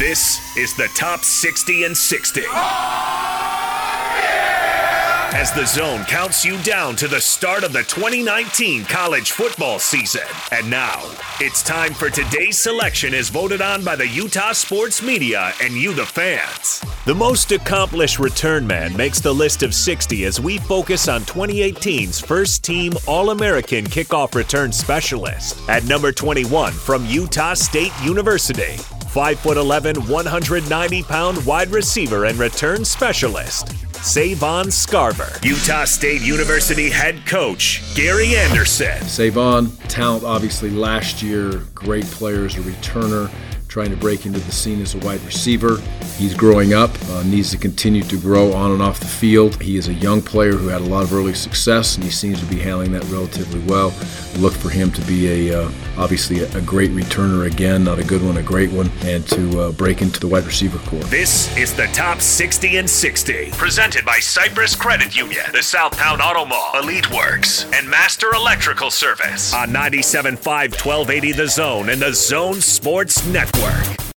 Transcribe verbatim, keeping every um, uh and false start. This is the Top sixty and sixty. Oh, yeah! As The Zone counts you down to the start of the twenty nineteen college football season. And now, it's time for today's selection as voted on by the Utah sports media and you, the fans. The most accomplished return man makes the list of sixty as we focus on twenty eighteen's first-team All-American kickoff return specialist. At number twenty-one from Utah State University, five eleven, one hundred ninety pound wide receiver and return specialist, Savon Scarver. Utah State University head coach, Gary Anderson. Savon, talent obviously last year, great player as a returner, trying to break into the scene as a wide receiver. He's growing up, uh, needs to continue to grow on and off the field. He is a young player who had a lot of early success, and he seems to be handling that relatively well. We look for him to be a uh, obviously a, a great returner again, not a good one, a great one, and to uh, break into the wide receiver corps. This is the Top sixty and sixty, presented by Cypress Credit Union, the Southbound Auto Mall, Elite Works, and Master Electrical Service. On ninety-seven point five, twelve eighty The Zone and The Zone Sports Network. Work.